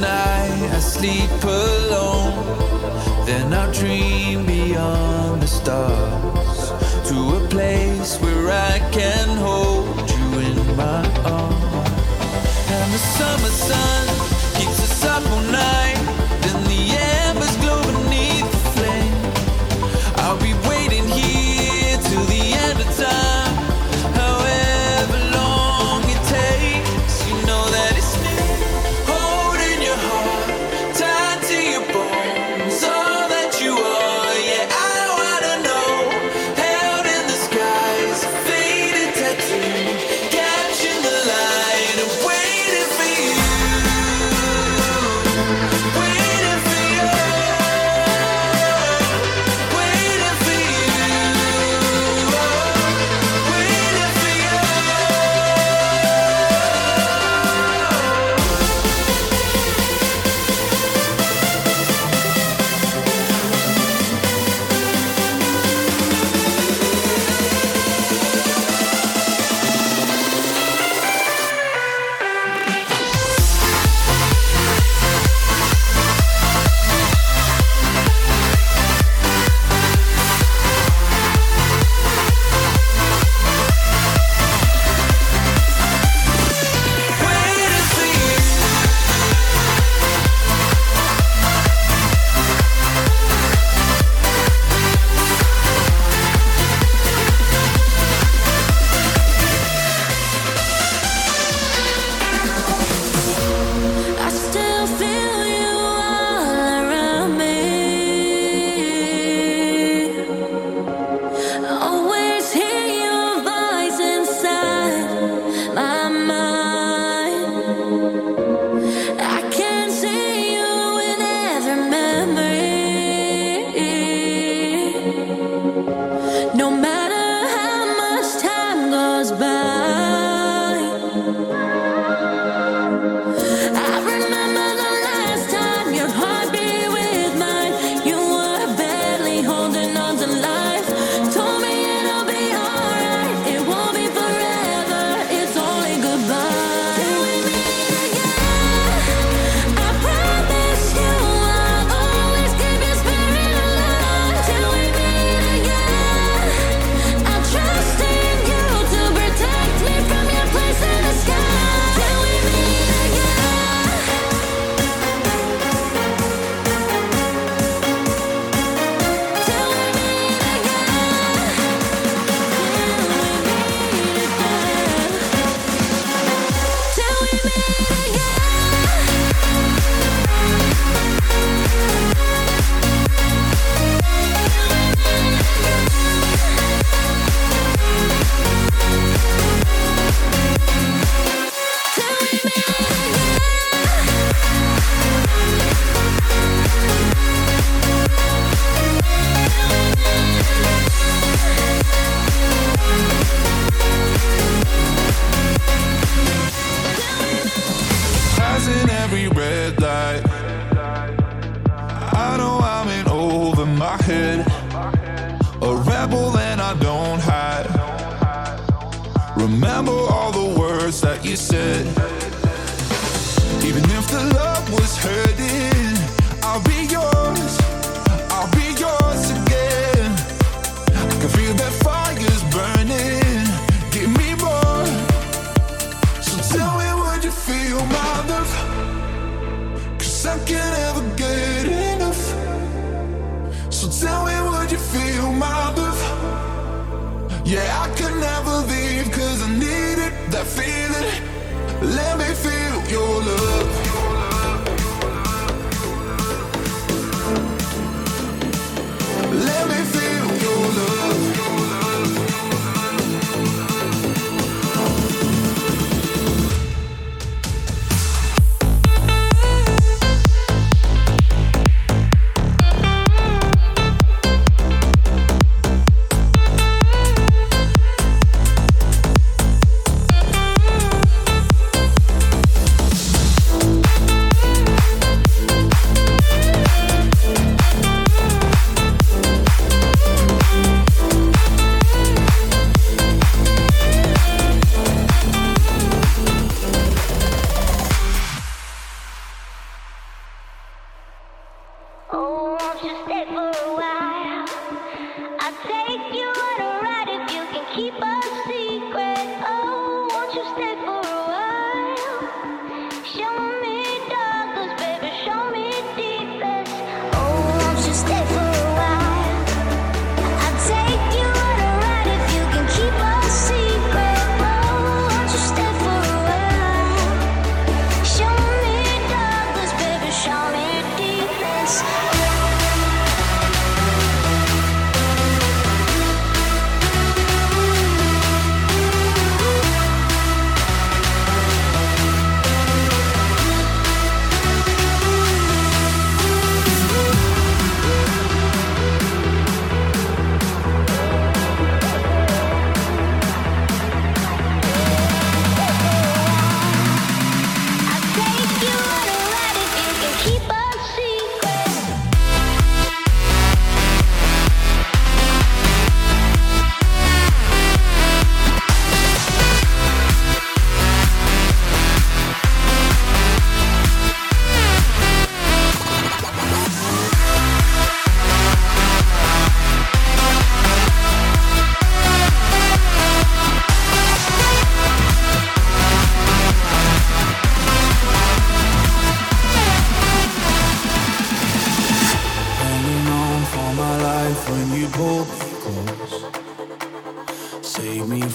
night I sleep alone. Then I'll dream beyond the stars to a place where I can hold you in my arms. And the summer sun keeps us up all night. Then the embers glow beneath the flame. I'll be waiting here till the end of time.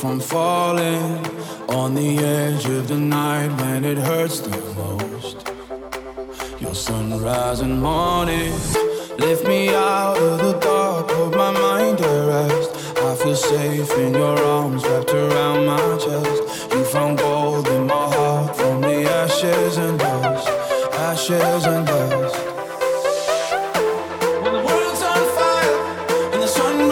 from falling on the edge of the night when it hurts the most. Your sunrise and morning lift me out of the dark, put my mind at rest. I feel safe in your arms wrapped around my chest. You found gold in my heart from the ashes and dust, ashes and dust. Something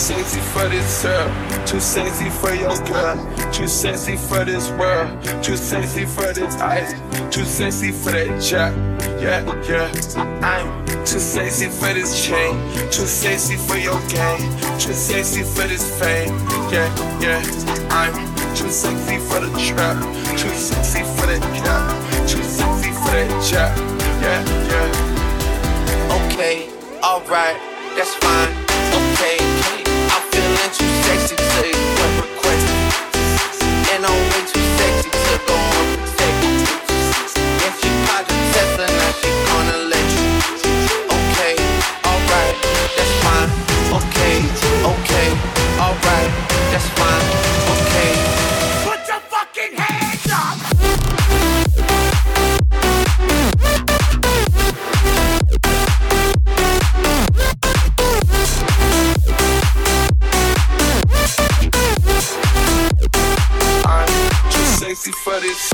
sexy for this girl, too sexy for your girl, too sexy for this world, too sexy for this ice, too sexy for that jack, yeah. I'm too sexy for this chain, too sexy for your game, too sexy for this fame, yeah. I'm too sexy for the trap, too sexy for that cap, too sexy for that jack, yeah. Okay, alright, that's fine. Okay, I'm feeling too sexy to even request it. And I'm way too sexy to go unprotected. If she caught the Tesla, now she gonna let you. Okay, alright, that's fine. Okay, alright, that's fine. Okay, put your fucking hands up! For this.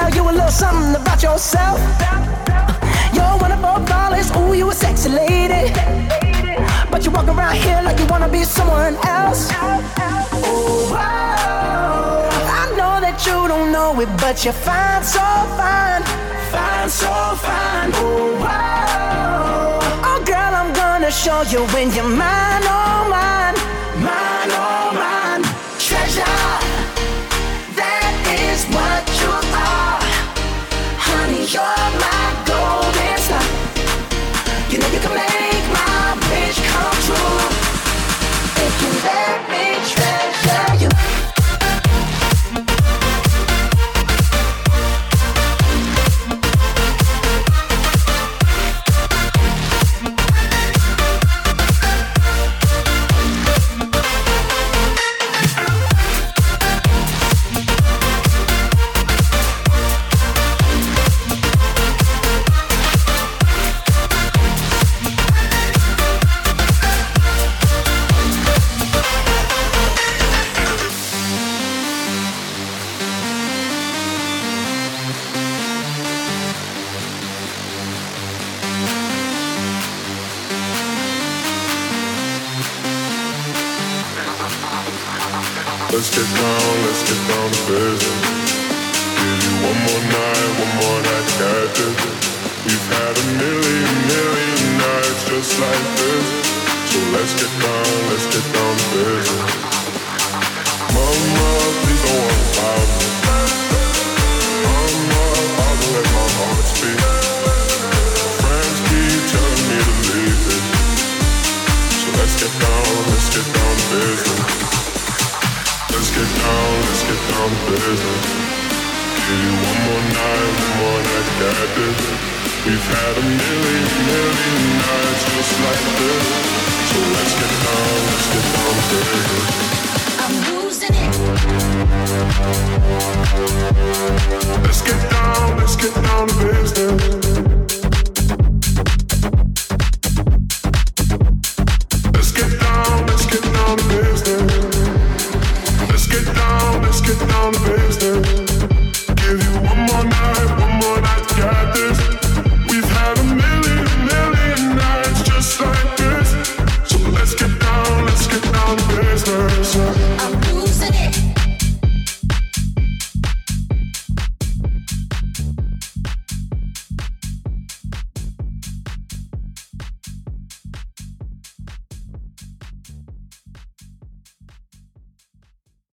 tell you a little something about yourself. You're wonderful, flawless, ooh, you a sexy lady. But you walk around here like you wanna be someone else. Ooh, wow. I know that you don't know it, but you're fine, so fine. Fine, so fine, ooh, wow. Oh, girl, I'm gonna show you when you're mine, oh, mine. Mine, oh, mine. Treasure, that is what you are. Honey, you're my golden star. You know you can make my wish come true if you let me treasure you. Let's get down to business. Give you one more night, that's it. We've had a million nights just like this. So let's get down to business. Mama, please don't worry about me. Mama, I'll let my heart speak. Friends keep telling me to leave it. So let's get down to business. Let's get down to business. Give you one more night, got this. We've had a million nights just like this. So let's get down to business. I'm losing it. Let's get down to business.